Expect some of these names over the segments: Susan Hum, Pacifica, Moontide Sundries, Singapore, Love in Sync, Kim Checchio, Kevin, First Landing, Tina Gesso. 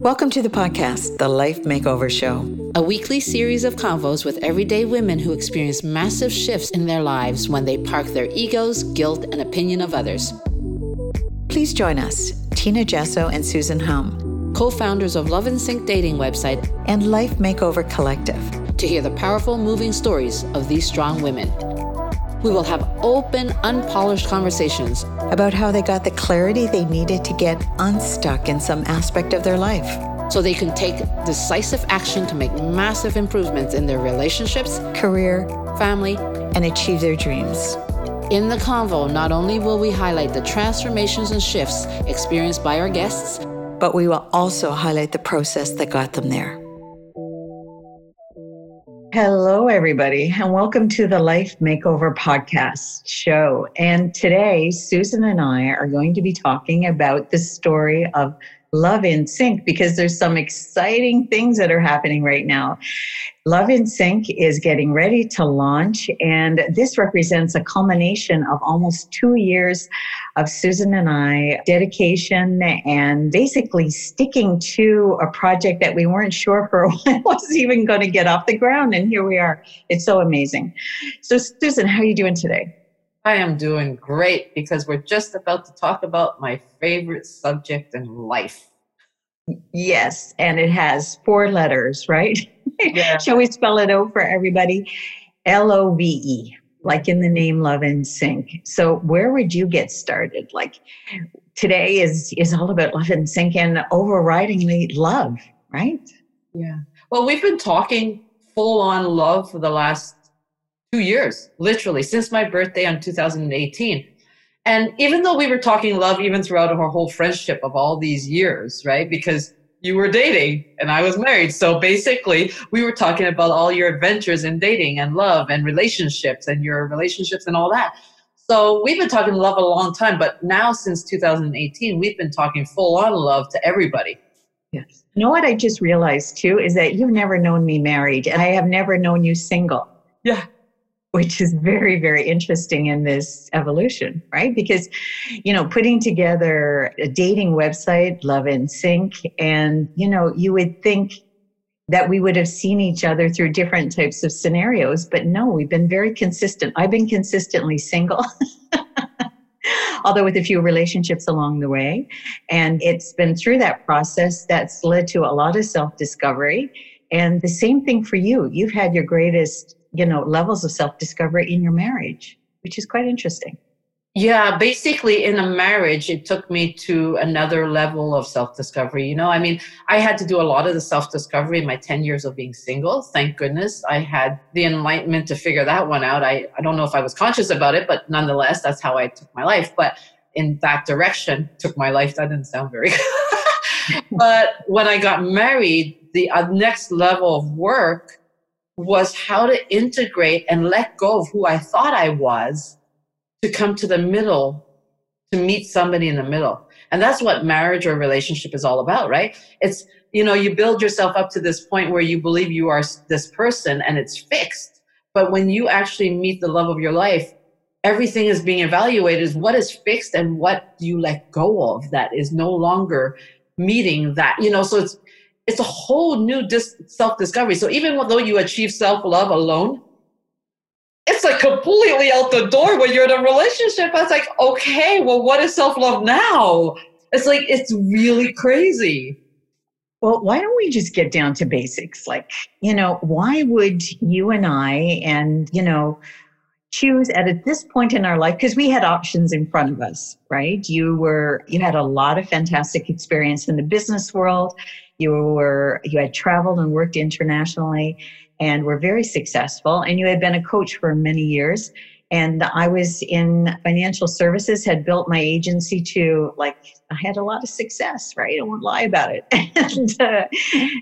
Welcome to the podcast, The Life Makeover Show, a weekly series of convos with everyday women who experience massive shifts in their lives when they park their egos, guilt, and opinion of others. Please join us, Tina Gesso and Susan Hum, co-founders of Love in Sync dating website and Life Makeover Collective, to hear the powerful, moving stories of these strong women. We will have open, unpolished conversations about how they got the clarity they needed to get unstuck in some aspect of their life, so they can take decisive action to make massive improvements in their relationships, career, family, and achieve their dreams. In the convo, not only will we highlight the transformations and shifts experienced by our guests, but we will also highlight the process that got them there. Hello, everybody, and welcome to the Life Makeover Podcast show. And today, Susan and I are going to be talking about the story of Love in Sync, because there's some exciting things that are happening right now. Love in Sync is getting ready to launch, and this represents a culmination of almost 2 years of Susan and I dedication and basically sticking to a project that we weren't sure for a while was even going to get off the ground, and here we are. It's so amazing. So, Susan, how are you doing today? I am doing great, because we're just about to talk about my favorite subject in life. Yes, and it has 4 letters, right? Yeah. Shall we spell it out for everybody? L-O-V-E, like in the name Love in Sync. So where would you get started? Like today is all about Love in Sync and overridingly love, right? Yeah. Well, we've been talking full-on love for the last 2 years, literally, since my birthday in 2018. And even though we were talking love even throughout our whole friendship of all these years, right? Because you were dating and I was married. So basically, we were talking about all your adventures in dating and love and relationships and your relationships and all that. So we've been talking love a long time, but now since 2018, we've been talking full on love to everybody. Yes. You know what I just realized too is that you've never known me married and I have never known you single. Yeah. Which is very, very interesting in this evolution, right? Because, you know, putting together a dating website, Love in Sync, and, you know, you would think that we would have seen each other through different types of scenarios, but no, we've been very consistent. I've been consistently single, although with a few relationships along the way. And it's been through that process that's led to a lot of self-discovery. And the same thing for you. You've had your greatest, you know, levels of self-discovery in your marriage, which is quite interesting. Yeah, basically in a marriage, it took me to another level of self-discovery. You know, I mean, I had to do a lot of the self-discovery in my 10 years of being single. Thank goodness I had the enlightenment to figure that one out. I don't know if I was conscious about it, but nonetheless, that's how I took my life. But in that direction, took my life. That didn't sound very good. But when I got married, the next level of work was how to integrate and let go of who I thought I was to come to the middle, to meet somebody in the middle. And that's what marriage or relationship is all about, right? It's, you know, you build yourself up to this point where you believe you are this person and it's fixed. But when you actually meet the love of your life, everything is being evaluated as what is fixed and what you let go of that is no longer meeting that, you know, so it's a whole new self-discovery. So even though you achieve self-love alone, it's like completely out the door when you're in a relationship. I was like, okay, well, what is self-love now? It's like, it's really crazy. Well, why don't we just get down to basics? Like, you know, why would you and I and, you know, choose at this point in our life, because we had options in front of us, right? You had a lot of fantastic experience in the business world. You had traveled and worked internationally and were very successful. And you had been a coach for many years. And I was in financial services, had built my agency to, like, I had a lot of success, right? I won't lie about it.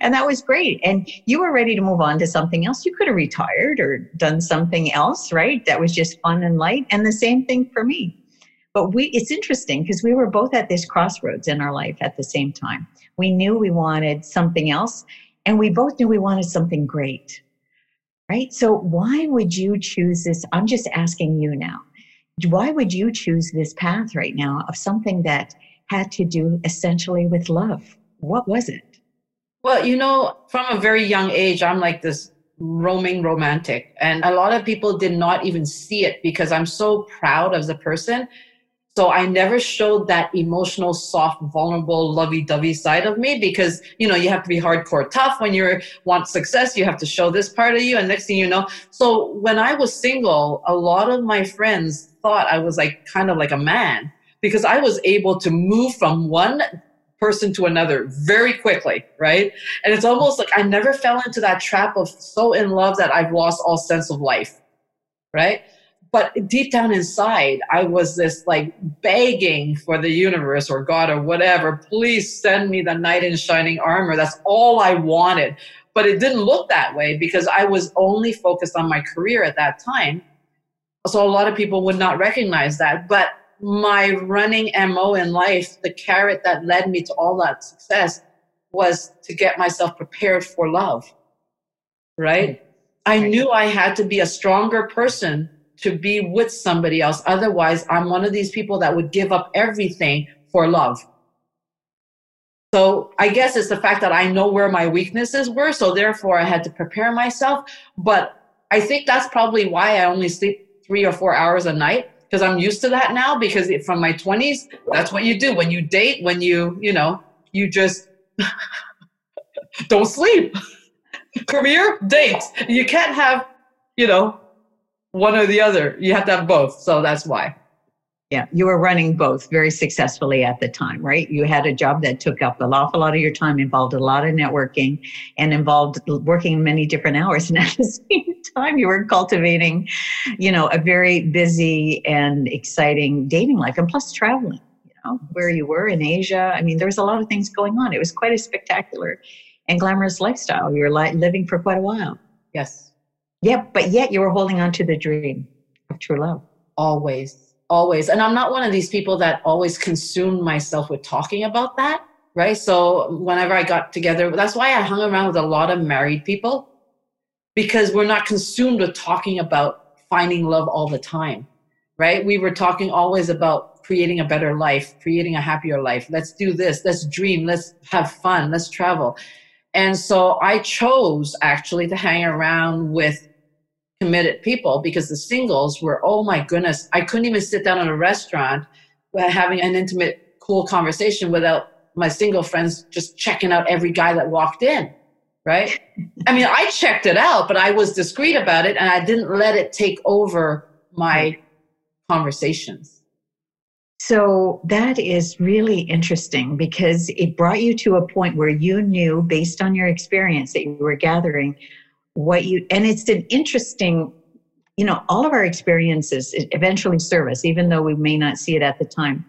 And that was great. And you were ready to move on to something else. You could have retired or done something else, right? That was just fun and light. And the same thing for me. But it's interesting because we were both at this crossroads in our life at the same time. We knew we wanted something else, and we both knew we wanted something great, right? So why would you choose this? I'm just asking you now. Why would you choose this path right now of something that had to do essentially with love? What was it? Well, you know, from a very young age, I'm like this roaming romantic. And a lot of people did not even see it because I'm so proud of the person. So I never showed that emotional, soft, vulnerable, lovey-dovey side of me because, you know, you have to be hardcore tough when you want success. You have to show this part of you. And next thing you know. So when I was single, a lot of my friends thought I was like kind of like a man because I was able to move from one person to another very quickly, right? And it's almost like I never fell into that trap of so in love that I've lost all sense of life, right? But deep down inside, I was this like begging for the universe or God or whatever, please send me the knight in shining armor. That's all I wanted. But it didn't look that way because I was only focused on my career at that time. So a lot of people would not recognize that. But my running MO in life, the carrot that led me to all that success was to get myself prepared for love, right? I knew I had to be a stronger person to be with somebody else. Otherwise, I'm one of these people that would give up everything for love. So I guess it's the fact that I know where my weaknesses were, so therefore I had to prepare myself. But I think that's probably why I only sleep 3 or 4 hours a night, because I'm used to that now, because from my 20s, that's what you do. When you date, when you know, you just don't sleep. Career, dates. You can't have, you know, one or the other. You have to have both. So that's why. Yeah. You were running both very successfully at the time, right? You had a job that took up an awful lot of your time, involved a lot of networking, and involved working many different hours. And at the same time, you were cultivating, you know, a very busy and exciting dating life, and plus traveling, you know, where you were in Asia. I mean, there was a lot of things going on. It was quite a spectacular and glamorous lifestyle. You were living for quite a while. Yes. Yeah, but yet you were holding on to the dream of true love. Always, always. And I'm not one of these people that always consumed myself with talking about that, right? So whenever I got together, that's why I hung around with a lot of married people, because we're not consumed with talking about finding love all the time, right? We were talking always about creating a better life, creating a happier life. Let's do this. Let's dream. Let's have fun. Let's travel. And so I chose actually to hang around with committed people because the singles were, oh my goodness, I couldn't even sit down in a restaurant having an intimate, cool conversation without my single friends just checking out every guy that walked in, right? I mean, I checked it out, but I was discreet about it and I didn't let it take over my conversations. So that is really interesting because it brought you to a point where you knew based on your experience that you were gathering what you, and it's an interesting, you know, all of our experiences eventually serve us, even though we may not see it at the time.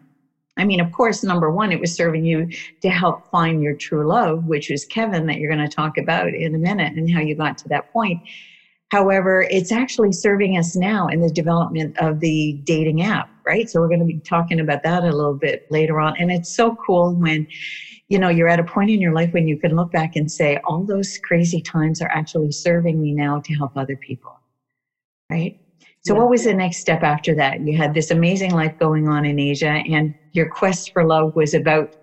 I mean, of course, number one, it was serving you to help find your true love, which is Kevin that you're going to talk about in a minute and how you got to that point. However, it's actually serving us now in the development of the dating app, right? So we're going to be talking about that a little bit later on. And it's so cool when, you know, you're at a point in your life when you can look back and say, all those crazy times are actually serving me now to help other people, right? So yeah. What was the next step after that? You had this amazing life going on in Asia and your quest for love was about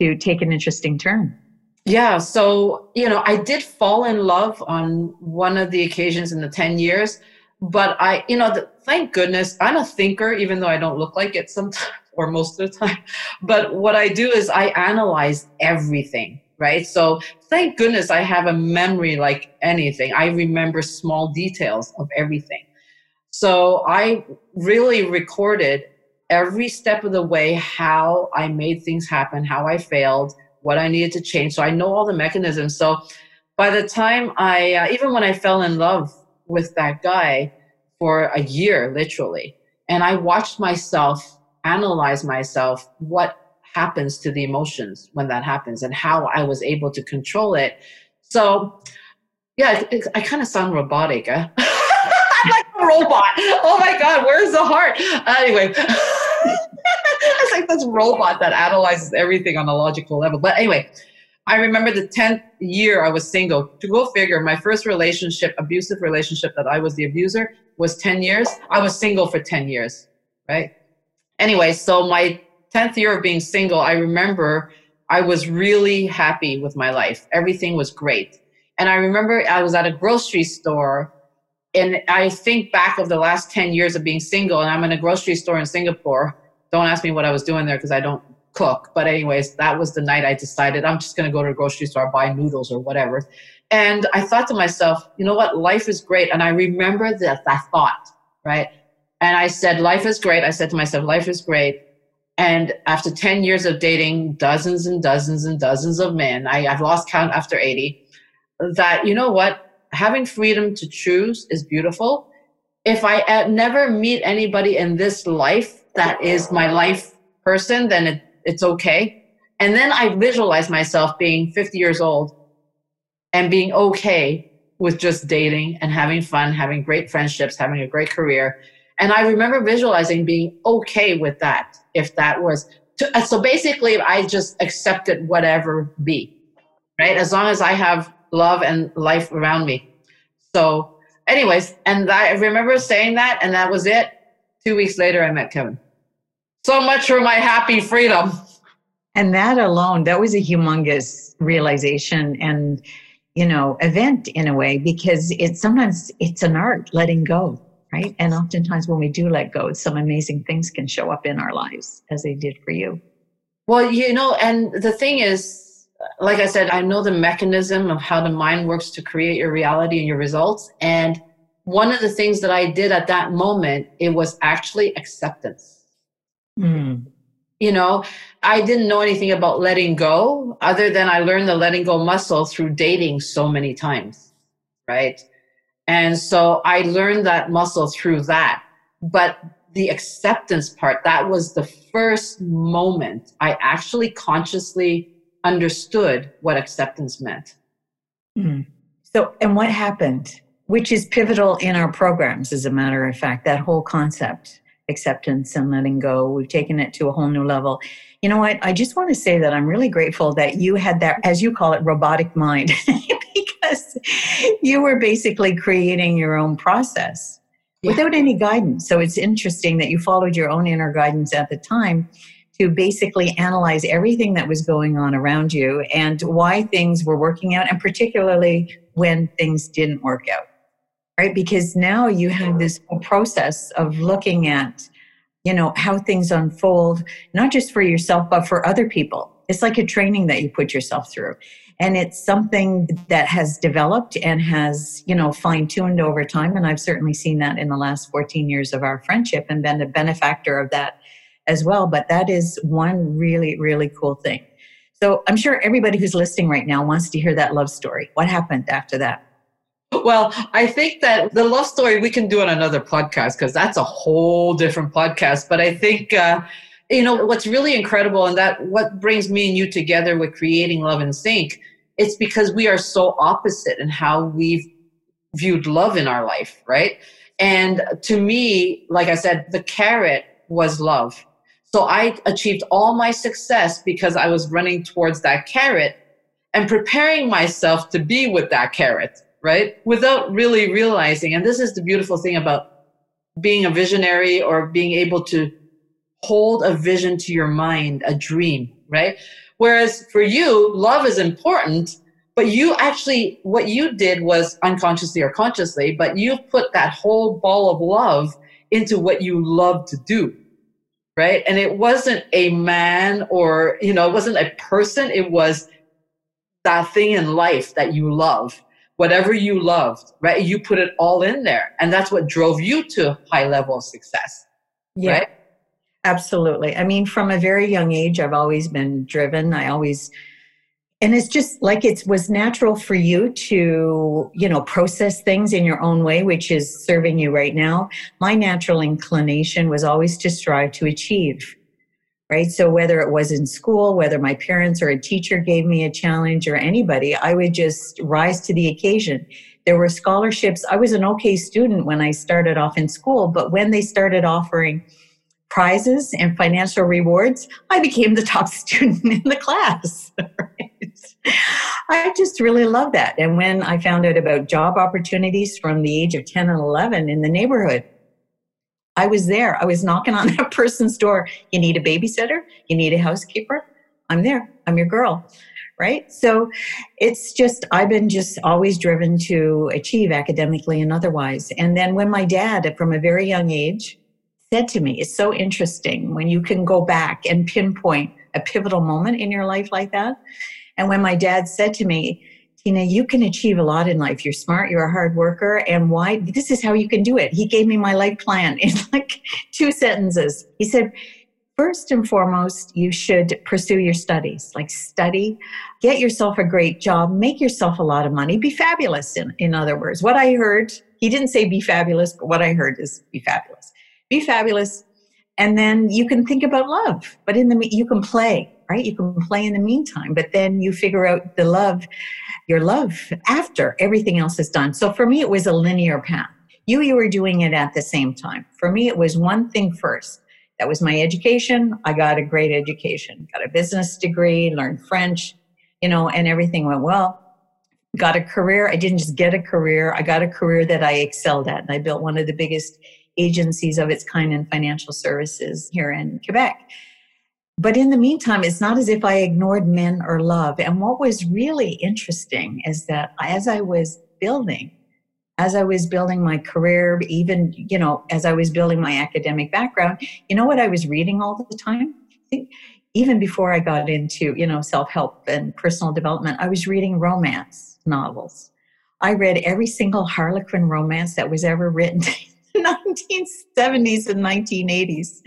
to take an interesting turn. Yeah. So, you know, I did fall in love on one of the occasions in the 10 years, but I, you know, thank goodness I'm a thinker, even though I don't look like it sometimes or most of the time. But what I do is I analyze everything, right? So thank goodness I have a memory like anything. I remember small details of everything. So I really recorded every step of the way, how I made things happen, how I failed, what I needed to change. So I know all the mechanisms. So by the time I, even when I fell in love with that guy for a year, literally, and I watched myself, analyze myself, what happens to the emotions when that happens and how I was able to control it. So yeah, I kind of sound robotic. Huh? I'm like a robot. Oh my God, where's the heart? Anyway. It's like this robot that analyzes everything on a logical level. But anyway, I remember the 10th year I was single. To go figure, my first relationship, abusive relationship that I was the abuser, was 10 years. I was single for 10 years, right? Anyway, so my 10th year of being single, I remember I was really happy with my life. Everything was great. And I remember I was at a grocery store, and I think back of the last 10 years of being single, and I'm in a grocery store in Singapore. Don't ask me what I was doing there because I don't cook. But anyways, that was the night I decided I'm just going to go to a grocery store, buy noodles or whatever. And I thought to myself, you know what? Life is great. And I remember that thought, right? And I said, life is great. I said to myself, life is great. And after 10 years of dating dozens and dozens and dozens of men, I've lost count after 80, that, you know what? Having freedom to choose is beautiful. If I never meet anybody in this life that is my life person, then it's okay. And then I visualize myself being 50 years old and being okay with just dating and having fun, having great friendships, having a great career. And I remember visualizing being okay with that, if that was. So basically, I just accepted whatever be, right? As long as I have love and life around me. So anyways, and I remember saying that, and that was it. 2 weeks later, I met Kevin. So much for my happy freedom. And that alone, that was a humongous realization and, you know, event in a way, because it's sometimes an art letting go, right? And oftentimes when we do let go, some amazing things can show up in our lives as they did for you. Well, you know, and the thing is, like I said, I know the mechanism of how the mind works to create your reality and your results. And one of the things that I did at that moment, it was actually acceptance. Mm. You know, I didn't know anything about letting go other than I learned the letting go muscle through dating so many times, right? And so I learned that muscle through that. But the acceptance part, that was the first moment I actually consciously understood what acceptance meant. Mm. So, and what happened, which is pivotal in our programs, as a matter of fact, that whole concept, acceptance and letting go, we've taken it to a whole new level. You know what? I just want to say that I'm really grateful that you had that, as you call it, robotic mind, because you were basically creating your own process without any guidance. So it's interesting that you followed your own inner guidance at the time to basically analyze everything that was going on around you and why things were working out, and particularly when things didn't work out, right? Because now you have this whole process of looking at, you know, how things unfold, not just for yourself, but for other people. It's like a training that you put yourself through. And it's something that has developed and has, you know, fine-tuned over time. And I've certainly seen that in the last 14 years of our friendship and been a benefactor of that as well. But that is one really, really cool thing. So I'm sure everybody who's listening right now wants to hear that love story. What happened after that? Well, I think that the love story, we can do on another podcast because that's a whole different podcast. But I think, you know, what's really incredible, and that what brings me and you together with creating Love in Sync, it's because we are so opposite in how we've viewed love in our life, right? And to me, like I said, the carrot was love. So I achieved all my success because I was running towards that carrot and preparing myself to be with that carrot, right? Without really realizing. And this is the beautiful thing about being a visionary or being able to hold a vision to your mind, a dream, right? Whereas for you, love is important, but you actually, what you did was unconsciously or consciously, but you put that whole ball of love into what you love to do. Right. And it wasn't a man or, you know, it wasn't a person. It was that thing in life that you love, whatever you loved, right? You put it all in there. And that's what drove you to a high level of success. Yeah, right? Absolutely. I mean, from a very young age, I've always been driven. And it's just like it was natural for you to, you know, process things in your own way, which is serving you right now. My natural inclination was always to strive to achieve, right? So whether it was in school, whether my parents or a teacher gave me a challenge or anybody, I would just rise to the occasion. There were scholarships. I was an okay student when I started off in school, but when they started offering prizes and financial rewards, I became the top student in the class. Right? I just really love that. And when I found out about job opportunities from the age of 10 and 11 in the neighborhood, I was there. I was knocking on that person's door. You need a babysitter? You need a housekeeper? I'm there. I'm your girl, right? So it's just, I've been just always driven to achieve academically and otherwise. And then when my dad, from a very young age, said to me, it's so interesting when you can go back and pinpoint a pivotal moment in your life like that. And when my dad said to me, Tina, you can achieve a lot in life. You're smart, you're a hard worker, and why? This is how you can do it. He gave me my life plan in like 2 sentences. He said, first and foremost, you should pursue your studies, like study, get yourself a great job, make yourself a lot of money, be fabulous, in other words. What I heard, he didn't say be fabulous, but what I heard is be fabulous. Be fabulous, and then you can think about love, but you can play. Right? You can play in the meantime, but then you figure out the love, your love after everything else is done. So for me, it was a linear path. You were doing it at the same time. For me, it was one thing first. That was my education. I got a great education, got a business degree, learned French, and everything went well. Got a career. I didn't just get a career. I got a career that I excelled at, and I built one of the biggest agencies of its kind in financial services here in Quebec. But in the meantime, it's not as if I ignored men or love. And what was really interesting is that as I was building my career, even, as I was building my academic background, you know what I was reading all the time? I think even before I got into, self-help and personal development, I was reading romance novels. I read every single Harlequin romance that was ever written in the 1970s and 1980s.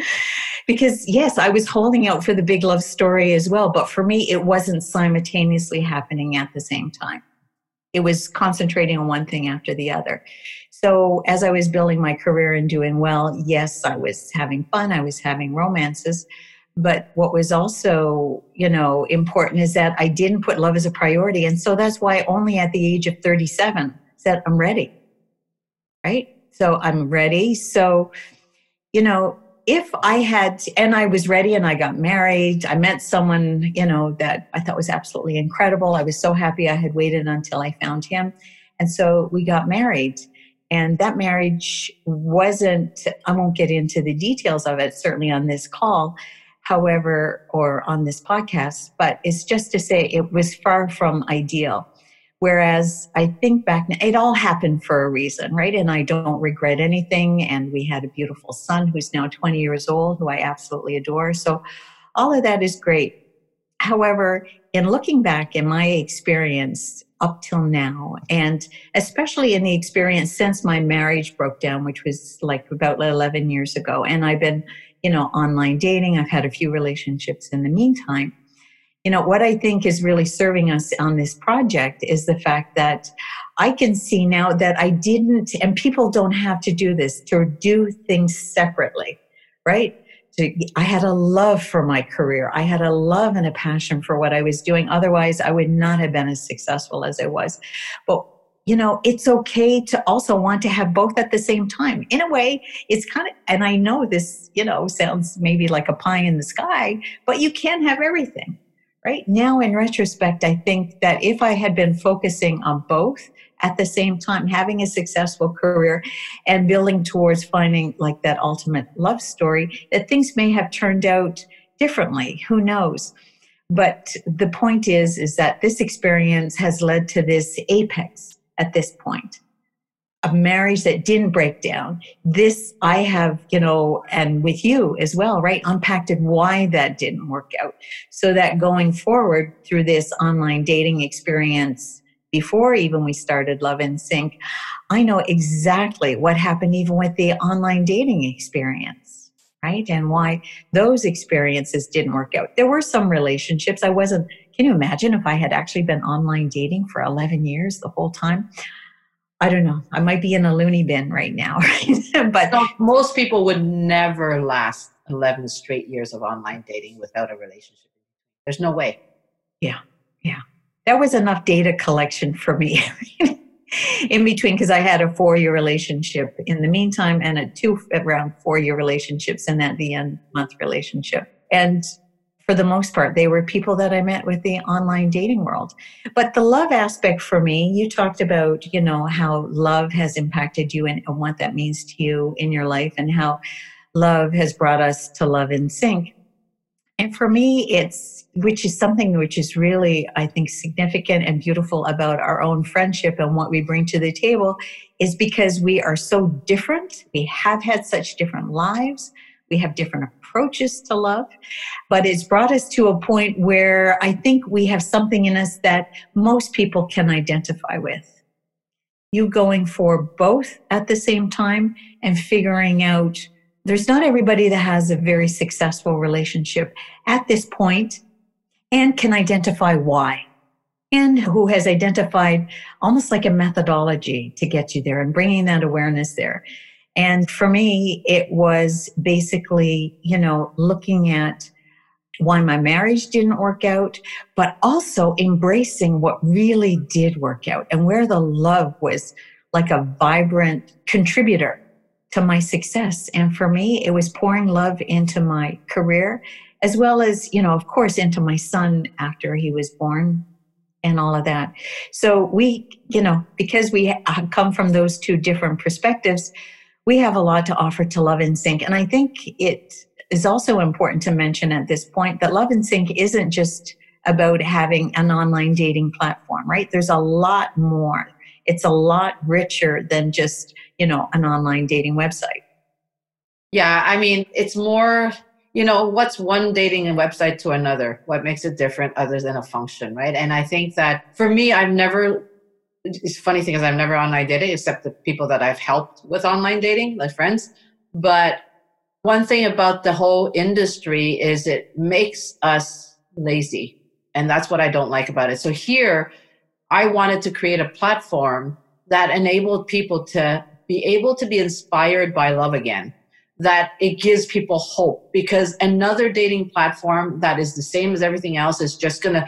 Because, yes, I was holding out for the big love story as well. But for me, it wasn't simultaneously happening at the same time. It was concentrating on one thing after the other. So as I was building my career and doing well, yes, I was having fun. I was having romances. But what was also, important is that I didn't put love as a priority. And so that's why only at the age of 37 said, I'm ready. Right? So I'm ready. So, if I had, and I was ready and I got married, I met someone, that I thought was absolutely incredible. I was so happy I had waited until I found him. And so we got married. And that marriage wasn't, I won't get into the details of it, certainly on this call, however, or on this podcast, but it's just to say it was far from ideal. Whereas I think back now, it all happened for a reason, right? And I don't regret anything. And we had a beautiful son who's now 20 years old, who I absolutely adore. So all of that is great. However, in looking back in my experience up till now, and especially in the experience since my marriage broke down, which was like about 11 years ago, and I've been, online dating, I've had a few relationships in the meantime. What I think is really serving us on this project is the fact that I can see now that I didn't, and people don't have to do this, to do things separately, right? I had a love for my career. I had a love and a passion for what I was doing. Otherwise, I would not have been as successful as I was. But, it's okay to also want to have both at the same time. In a way, it's kind of, and I know this, sounds maybe like a pie in the sky, but you can't have everything. Right now, in retrospect, I think that if I had been focusing on both at the same time, having a successful career and building towards finding like that ultimate love story, that things may have turned out differently. Who knows? But the point is that this experience has led to this apex at this point. A marriage that didn't break down. This I have, and with you as well, right? Unpacked why that didn't work out. So that going forward through this online dating experience, before even we started Love in Sync, I know exactly what happened even with the online dating experience, right? And why those experiences didn't work out. There were some relationships I wasn't, can you imagine if I had actually been online dating for 11 years the whole time? I don't know. I might be in a loony bin right now. Right? But so most people would never last 11 straight years of online dating without a relationship. There's no way. Yeah. That was enough data collection for me in between, because I had a 4-year relationship in the meantime and a around 4-year relationships and at the end month relationship. And for the most part, they were people that I met with the online dating world. But the love aspect for me, you talked about, how love has impacted you and what that means to you in your life and how love has brought us to Love in Sync. And for me, it's, which is something which is really, I think, significant and beautiful about our own friendship and what we bring to the table, is because we are so different. We have had such different lives. We have different approaches to love, but it's brought us to a point where I think we have something in us that most people can identify with. You going for both at the same time and figuring out there's not everybody that has a very successful relationship at this point and can identify why, and who has identified almost like a methodology to get you there and bringing that awareness there. And for me, it was basically, you know, looking at why my marriage didn't work out, but also embracing what really did work out and where the love was like a vibrant contributor to my success. And for me, it was pouring love into my career, as well as, you know, of course, into my son after he was born and all of that. So we, you know, because we come from those two different perspectives, we have a lot to offer to Love in Sync. And I think it is also important to mention at this point that Love in Sync isn't just about having an online dating platform, right? There's a lot more. It's a lot richer than just, you know, an online dating website. Yeah, I mean, it's more, you know, what's one dating website to another? What makes it different other than a function, right? And I think that for me, I've never... It's funny thing is I've never online dated except the people that I've helped with online dating, like friends. But one thing about the whole industry is it makes us lazy. And that's what I don't like about it. So here, I wanted to create a platform that enabled people to be able to be inspired by love again, that it gives people hope, because another dating platform that is the same as everything else is just going to,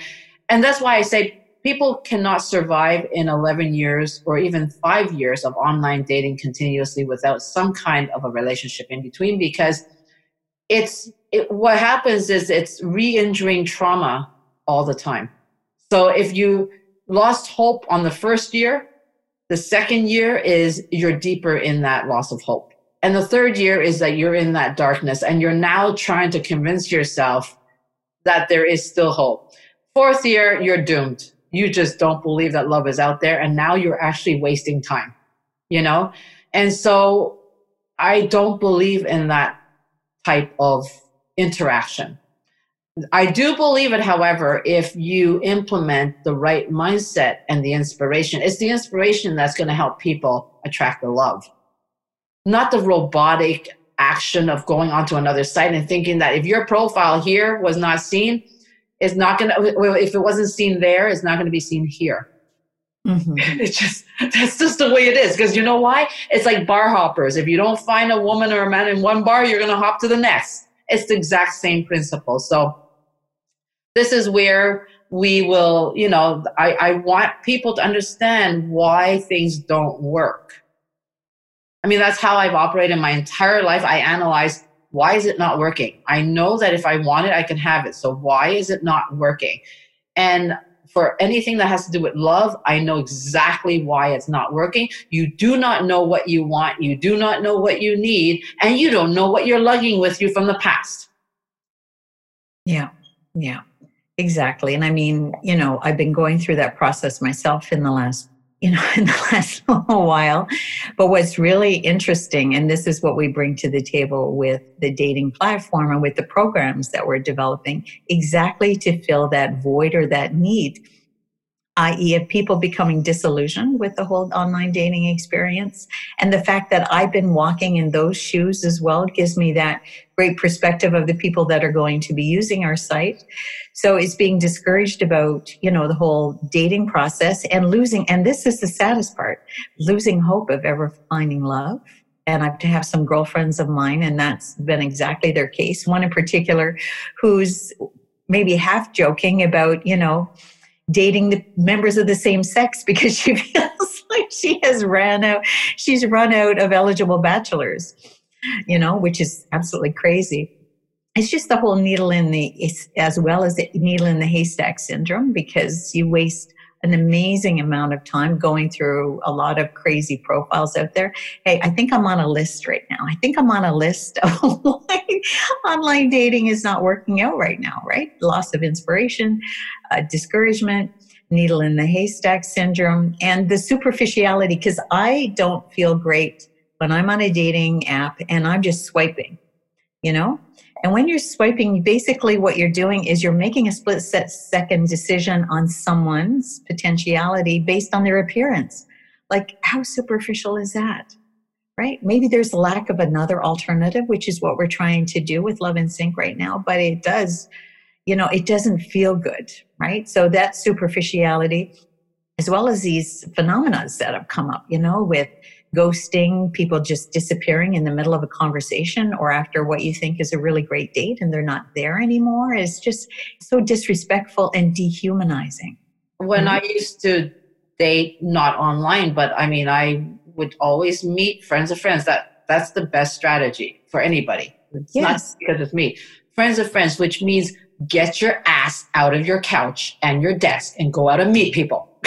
and that's why I say, people cannot survive in 11 years or even 5 years of online dating continuously without some kind of a relationship in between, because what happens is it's re-injuring trauma all the time. So if you lost hope on the first year, the second year is you're deeper in that loss of hope. And the third year is that you're in that darkness and you're now trying to convince yourself that there is still hope. Fourth year, you're doomed. You just don't believe that love is out there. And now you're actually wasting time, you know? And so I don't believe in that type of interaction. I do believe it, however, if you implement the right mindset and the inspiration. It's the inspiration that's going to help people attract the love, not the robotic action of going onto another site and thinking that if your profile here was not seen, it's not going to, if it wasn't seen there, it's not going to be seen here. Mm-hmm. That's just the way it is. Because you know why? It's like bar hoppers. If you don't find a woman or a man in one bar, you're going to hop to the next. It's the exact same principle. So this is where we will, you know, I want people to understand why things don't work. I mean, that's how I've operated my entire life. I analyzed, why is it not working? I know that if I want it, I can have it. So why is it not working? And for anything that has to do with love, I know exactly why it's not working. You do not know what you want. You do not know what you need. And you don't know what you're lugging with you from the past. Yeah, yeah, exactly. And I mean, you know, I've been going through that process myself in the last little while. But what's really interesting, and this is what we bring to the table with the dating platform and with the programs that we're developing, exactly to fill that void or that need, i.e. of people becoming disillusioned with the whole online dating experience. And the fact that I've been walking in those shoes as well gives me that great perspective of the people that are going to be using our site. So it's being discouraged about, you know, the whole dating process and losing, and this is the saddest part, losing hope of ever finding love. And I have to have some girlfriends of mine, and that's been exactly their case. One in particular who's maybe half joking about, you know, dating the members of the same sex because she feels like she has run out of eligible bachelors, you know, which is absolutely crazy. It's just the whole needle in the, as well as the needle in the haystack syndrome, because you waste an amazing amount of time going through a lot of crazy profiles out there. Hey, I think I'm on a list right now. I think I'm on a list of online dating is not working out right now, right? Loss of inspiration, discouragement, needle in the haystack syndrome, and the superficiality, because I don't feel great when I'm on a dating app and I'm just swiping, you know? And when you're swiping, basically what you're doing is you're making a split-second decision on someone's potentiality based on their appearance. Like, how superficial is that, right? Maybe there's a lack of another alternative, which is what we're trying to do with Love in Sync right now, but it does, you know, it doesn't feel good, right? So that superficiality, as well as these phenomena that have come up, you know, with ghosting, people just disappearing in the middle of a conversation or after what you think is a really great date and they're not there anymore. It's just so disrespectful and dehumanizing. When I used to date, not online, but I mean, I would always meet friends of friends. That's the best strategy for anybody. It's not because it's me. Friends of friends, which means get your ass out of your couch and your desk and go out and meet people.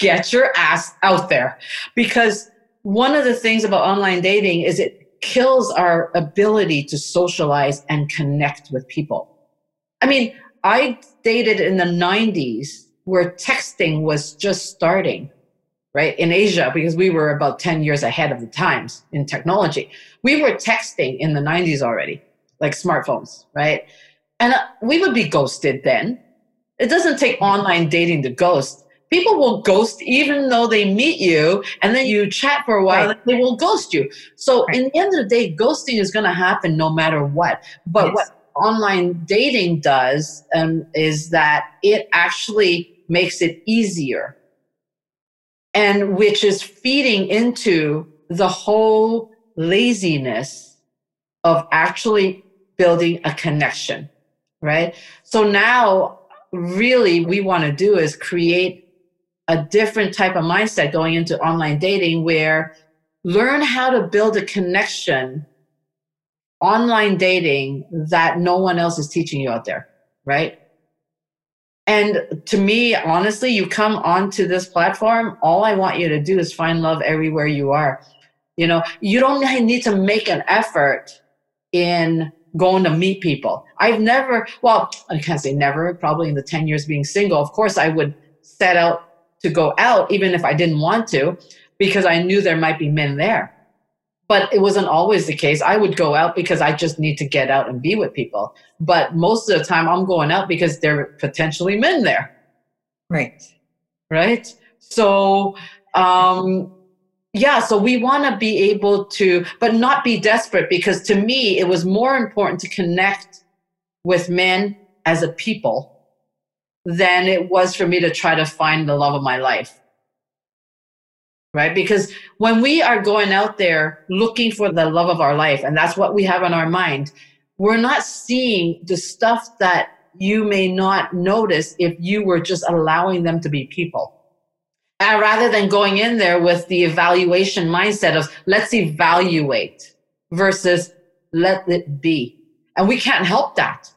Get your ass out there, because one of the things about online dating is it kills our ability to socialize and connect with people. I mean, I dated in the 90s where texting was just starting, right? In Asia, because we were about 10 years ahead of the times in technology. We were texting in the 90s already, like smartphones, right? And we would be ghosted then. It doesn't take online dating to ghost. People will ghost even though they meet you, and then you chat for a while, and they will ghost you. So in the end of the day, ghosting is going to happen no matter what. But what online dating does is that it actually makes it easier, and which is feeding into the whole laziness of actually building a connection, right? So now really we want to do is create a different type of mindset going into online dating, where learn how to build a connection online dating that no one else is teaching you out there, right? And to me, honestly, you come onto this platform, all I want you to do is find love everywhere you are. You know, you don't need to make an effort in going to meet people. I've never, well, I can't say never, probably in the 10 years being single, of course I would set out to go out, even if I didn't want to, because I knew there might be men there. But it wasn't always the case. I would go out because I just need to get out and be with people. But most of the time I'm going out because there are potentially men there. Right. Right? So, so we want to be able to, but not be desperate, because to me, it was more important to connect with men as a people than it was for me to try to find the love of my life, right? Because when we are going out there looking for the love of our life, and that's what we have on our mind, we're not seeing the stuff that you may not notice if you were just allowing them to be people. And rather than going in there with the evaluation mindset of let's evaluate versus let it be. And we can't help that,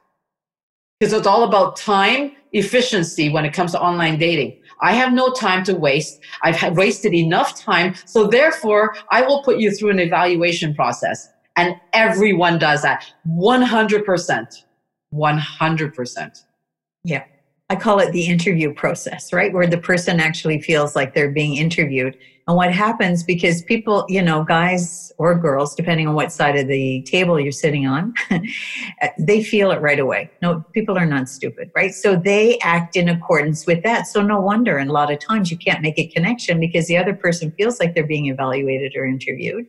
because it's all about time efficiency when it comes to online dating. I have no time to waste. I've wasted enough time. So therefore, I will put you through an evaluation process. And everyone does that. 100%. 100%. Yeah. I call it the interview process, right? Where the person actually feels like they're being interviewed. And what happens, because people, you know, guys or girls, depending on what side of the table you're sitting on, they feel it right away. No, people are not stupid, right? So they act in accordance with that. So no wonder, and a lot of times you can't make a connection because the other person feels like they're being evaluated or interviewed,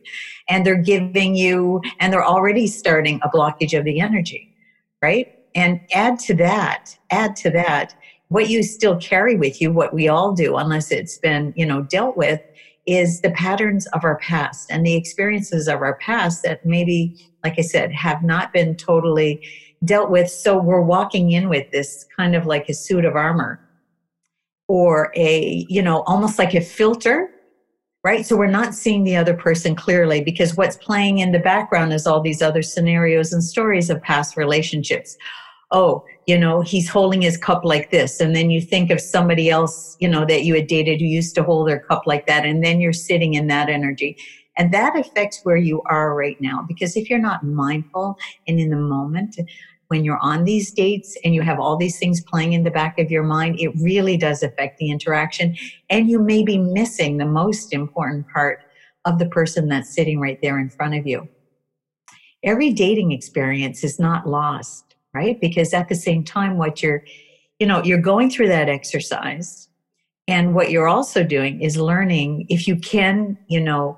and they're giving you, and they're already starting a blockage of the energy, right? And add to that, what you still carry with you, what we all do, unless it's been, you know, dealt with, is the patterns of our past and the experiences of our past that maybe, like I said, have not been totally dealt with. So we're walking in with this kind of like a suit of armor or a, you know, almost like a filter, right? So we're not seeing the other person clearly, because what's playing in the background is all these other scenarios and stories of past relationships. oh, you know, he's holding his cup like this. And then you think of somebody else, you know, that you had dated who used to hold their cup like that. And then you're sitting in that energy. And that affects where you are right now. Because if you're not mindful and in the moment, when you're on these dates and you have all these things playing in the back of your mind, it really does affect the interaction. And you may be missing the most important part of the person that's sitting right there in front of you. Every dating experience is not lost, right? Because at the same time, what you're, you know, you're going through that exercise. And what you're also doing is learning if you can, you know,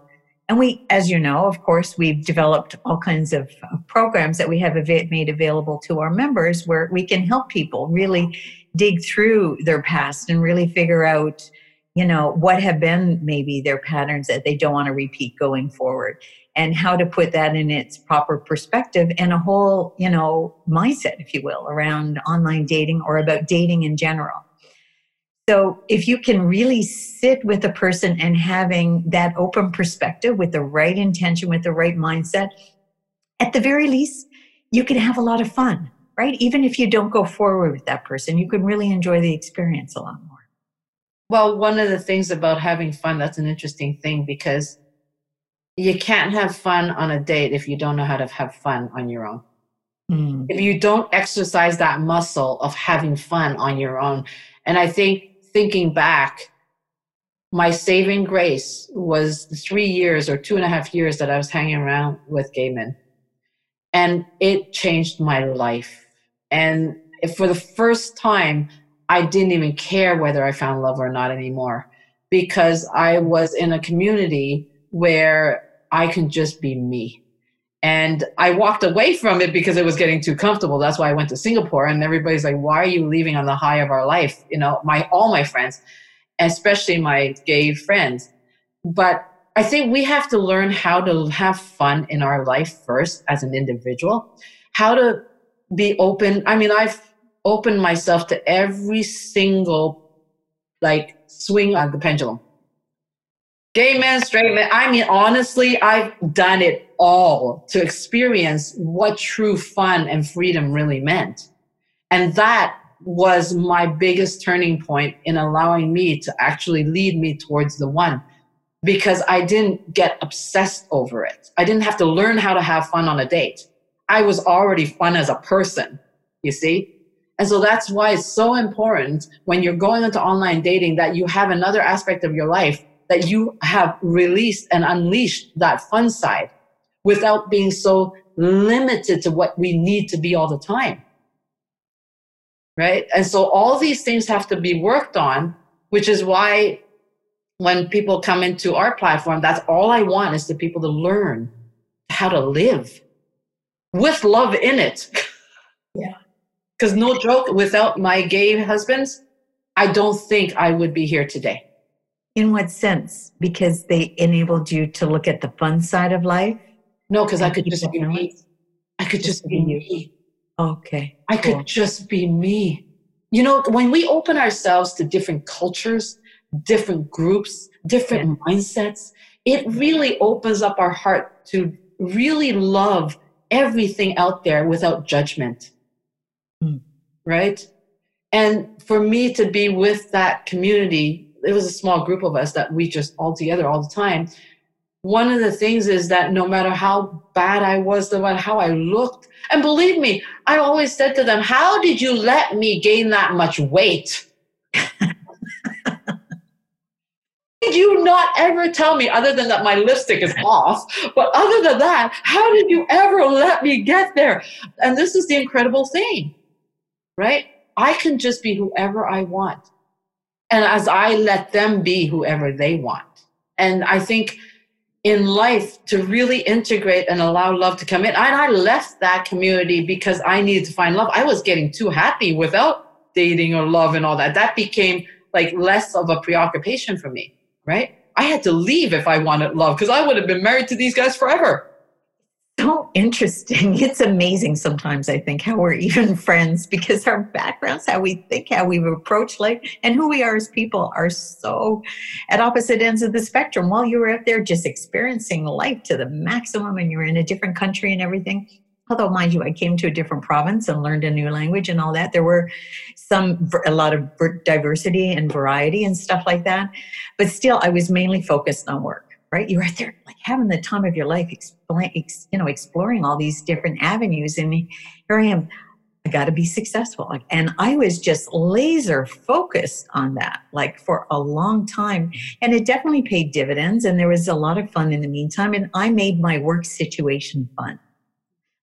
and we, as you know, of course, we've developed all kinds of programs that we have made available to our members where we can help people really dig through their past and really figure out, you know, what have been maybe their patterns that they don't want to repeat going forward and how to put that in its proper perspective and a whole, you know, mindset, if you will, around online dating or about dating in general. So if you can really sit with a person and having that open perspective with the right intention, with the right mindset, at the very least, you can have a lot of fun, right? Even if you don't go forward with that person, you can really enjoy the experience a lot more. Well, one of the things about having fun, that's an interesting thing because you can't have fun on a date if you don't know how to have fun on your own. Mm. If you don't exercise that muscle of having fun on your own. And I think thinking back, my saving grace was the 3 years or 2.5 years that I was hanging around with gay men. And it changed my life. And for the first time, I didn't even care whether I found love or not anymore because I was in a community where I can just be me. And I walked away from it because it was getting too comfortable. That's why I went to Singapore. And everybody's like, why are you leaving on the high of our life? You know, all my friends, especially my gay friends. But I think we have to learn how to have fun in our life first as an individual, how to be open. I mean, I've opened myself to every single, like, swing on the pendulum. Gay men, straight men. I mean, honestly, I've done it all to experience what true fun and freedom really meant. And that was my biggest turning point in allowing me to actually lead me towards the one because I didn't get obsessed over it. I didn't have to learn how to have fun on a date. I was already fun as a person, you see? And so that's why it's so important when you're going into online dating that you have another aspect of your life that you have released and unleashed that fun side without being so limited to what we need to be all the time, right? And so all these things have to be worked on, which is why when people come into our platform, that's all I want is the people to learn how to live with love in it. Yeah. Because no joke, without my gay husbands, I don't think I would be here today. In what sense? Because they enabled you to look at the fun side of life? No, because I could just be me. I could just be me. Okay. I could just be me. You know, when we open ourselves to different cultures, different groups, different mindsets, it really opens up our heart to really love everything out there without judgment. Mm. Right? And for me to be with that community, it was a small group of us that we just all together all the time. One of the things is that no matter how bad I was, no matter how I looked, and believe me, I always said to them, how did you let me gain that much weight? Did you not ever tell me, other than that my lipstick is off, but other than that, how did you ever let me get there? And this is the incredible thing, right? I can just be whoever I want. And as I let them be whoever they want. And I think in life to really integrate and allow love to come in. And I left that community because I needed to find love. I was getting too happy without dating or love and all that. That became like less of a preoccupation for me, right? I had to leave if I wanted love because I would have been married to these guys forever. So interesting. It's amazing sometimes, I think, how we're even friends because our backgrounds, how we think, how we approach life, and who we are as people are so at opposite ends of the spectrum. While you were out there just experiencing life to the maximum and you were in a different country and everything, although mind you, I came to a different province and learned a new language and all that. There were a lot of diversity and variety and stuff like that. But still, I was mainly focused on work, right? You were there like having the time of your life, exploring all these different avenues. And here I am, I got to be successful. And I was just laser focused on that, like for a long time. And it definitely paid dividends. And there was a lot of fun in the meantime. And I made my work situation fun.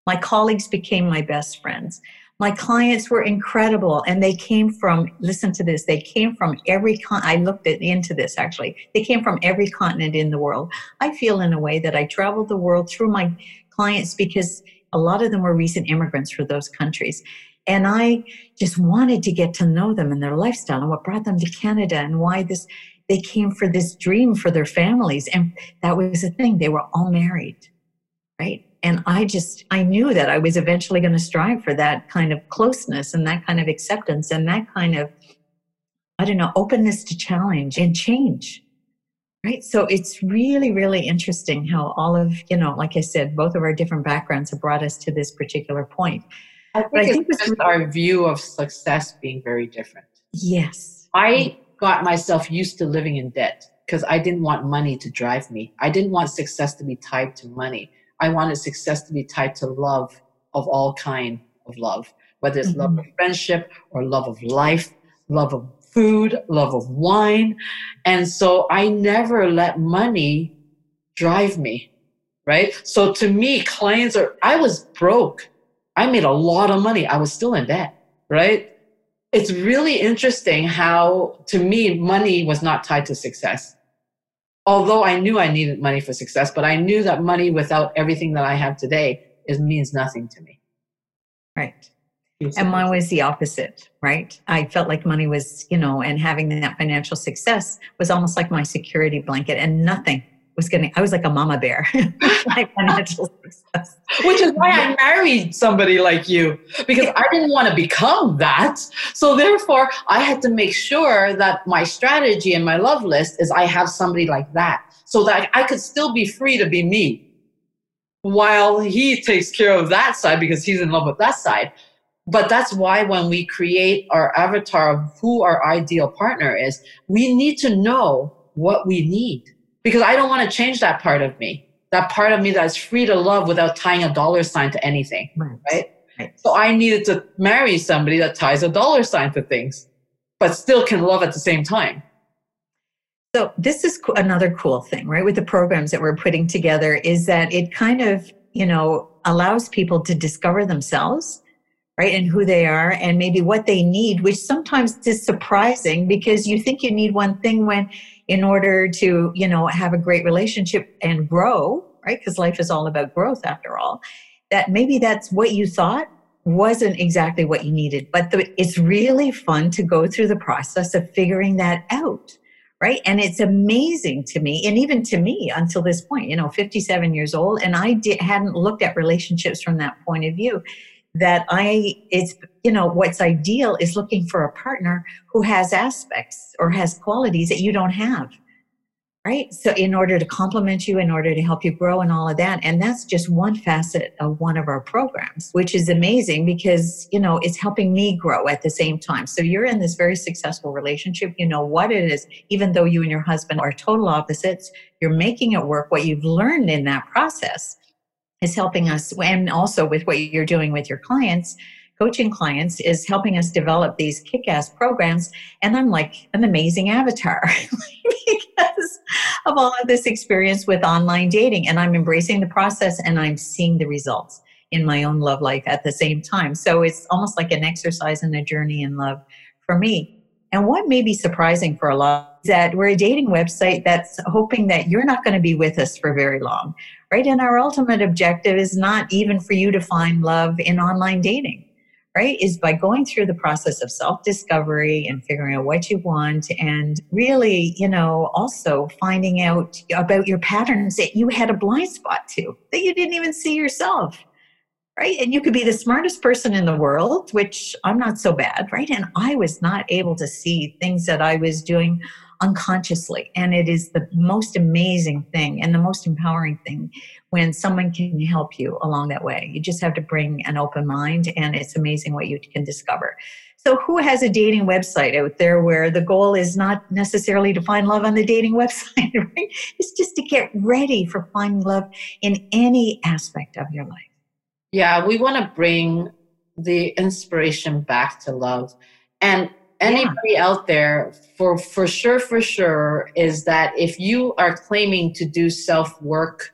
My colleagues became my best friends. My clients were incredible. And they came from, listen to this, they came from every continent. I looked into this, actually. They came from every continent in the world. I feel in a way that I traveled the world through my clients because a lot of them were recent immigrants from those countries. And I just wanted to get to know them and their lifestyle and what brought them to Canada and why they came for this dream for their families. And that was the thing. They were all married, right? And I knew that I was eventually going to strive for that kind of closeness and that kind of acceptance and that kind of, I don't know, openness to challenge and change, right? So it's really, really interesting how all of, like I said, both of our different backgrounds have brought us to this particular point. I think it's just our view of success being very different. Yes. I got myself used to living in debt because I didn't want money to drive me. I didn't want success to be tied to money. I wanted success to be tied to love of all kind of love, whether it's love of friendship or love of life, love of food, love of wine. And so I never let money drive me, right? So to me, I was broke. I made a lot of money. I was still in debt, right? It's really interesting how, to me, money was not tied to success. Although I knew I needed money for success, but I knew that money without everything that I have today means nothing to me. Right. And mine was the opposite, right? I felt like money was, and having that financial success was almost like my security blanket, and nothing was I was like a mama bear. My financial success. Which is why I married somebody like you, because I didn't want to become that. So therefore, I had to make sure that my strategy and my love list is I have somebody like that so that I could still be free to be me while he takes care of that side because he's in love with that side. But that's why when we create our avatar of who our ideal partner is, we need to know what we need, because I don't want to change that part of me. That part of me that's free to love without tying a dollar sign to anything, right? So I needed to marry somebody that ties a dollar sign to things, but still can love at the same time. So this is another cool thing, right, with the programs that we're putting together is that it kind of, allows people to discover themselves, right, and who they are and maybe what they need, which sometimes is surprising because you think you need one thing in order to, have a great relationship and grow, right? Because life is all about growth after all. That maybe that's what you thought wasn't exactly what you needed. But it's really fun to go through the process of figuring that out, right? And it's amazing to me, and even to me until this point, 57 years old, and I hadn't looked at relationships from that point of view, that what's ideal is looking for a partner who has aspects or has qualities that you don't have, right? So in order to complement you, in order to help you grow and all of that. And that's just one facet of one of our programs, which is amazing because, it's helping me grow at the same time. So you're in this very successful relationship. You know what it is, even though you and your husband are total opposites, you're making it work. What you've learned in that process is helping us, and also with what you're doing with your clients, coaching clients, is helping us develop these kick-ass programs. And I'm like an amazing avatar because of all of this experience with online dating. And I'm embracing the process and I'm seeing the results in my own love life at the same time. So it's almost like an exercise and a journey in love for me. And what may be surprising for a lot is that we're a dating website that's hoping that you're not going to be with us for very long, right? And our ultimate objective is not even for you to find love in online dating, right? Is by going through the process of self-discovery and figuring out what you want and really, also finding out about your patterns that you had a blind spot to, that you didn't even see yourself. Right? And you could be the smartest person in the world, which I'm not so bad, right? And I was not able to see things that I was doing unconsciously. And it is the most amazing thing and the most empowering thing when someone can help you along that way. You just have to bring an open mind, and it's amazing what you can discover. So who has a dating website out there where the goal is not necessarily to find love on the dating website, right? It's just to get ready for finding love in any aspect of your life. Yeah, we want to bring the inspiration back to love. And anybody out there, for sure, is that if you are claiming to do self-work,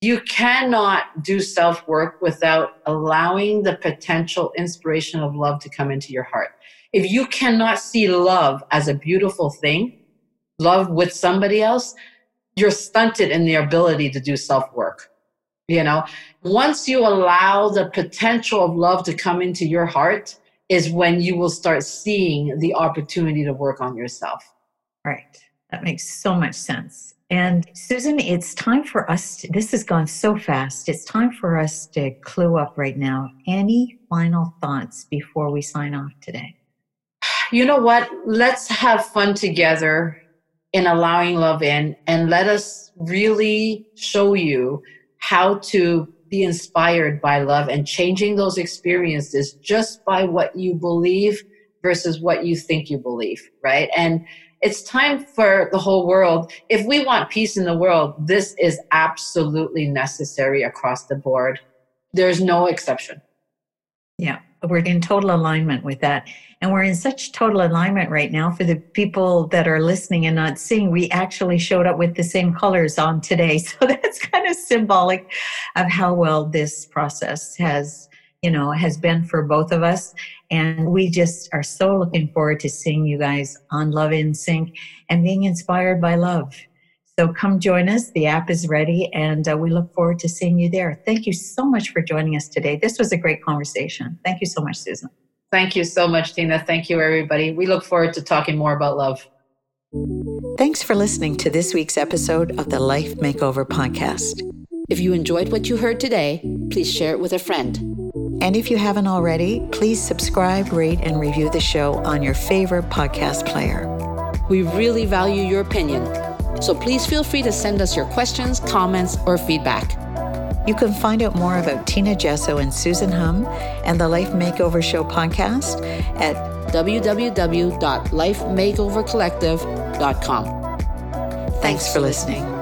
you cannot do self-work without allowing the potential inspiration of love to come into your heart. If you cannot see love as a beautiful thing, love with somebody else, you're stunted in the ability to do self-work. You know, once you allow the potential of love to come into your heart is when you will start seeing the opportunity to work on yourself. Right. That makes so much sense. And Susan, it's time for us to, this has gone so fast, it's time for us to clue up right now. Any final thoughts before we sign off today? You know what? Let's have fun together in allowing love in, and let us really show you how to be inspired by love and changing those experiences just by what you believe versus what you think you believe, right? And it's time for the whole world. If we want peace in the world, this is absolutely necessary across the board. There's no exception. Yeah, we're in total alignment with that. And we're in such total alignment right now. For the people that are listening and not seeing, we actually showed up with the same colors on today. So that's kind of symbolic of how well this process has been for both of us. And we just are so looking forward to seeing you guys on Love in Sync and being inspired by love. So come join us. The app is ready, and we look forward to seeing you there. Thank you so much for joining us today. This was a great conversation. Thank you so much, Susan. Thank you so much, Tina. Thank you, everybody. We look forward to talking more about love. Thanks for listening to this week's episode of the Life Makeover Podcast. If you enjoyed what you heard today, please share it with a friend. And if you haven't already, please subscribe, rate, and review the show on your favorite podcast player. We really value your opinion, so please feel free to send us your questions, comments, or feedback. You can find out more about Tina Gesso and Susan Hum and the Life Makeover Show podcast at www.lifemakeovercollective.com. Thanks for listening.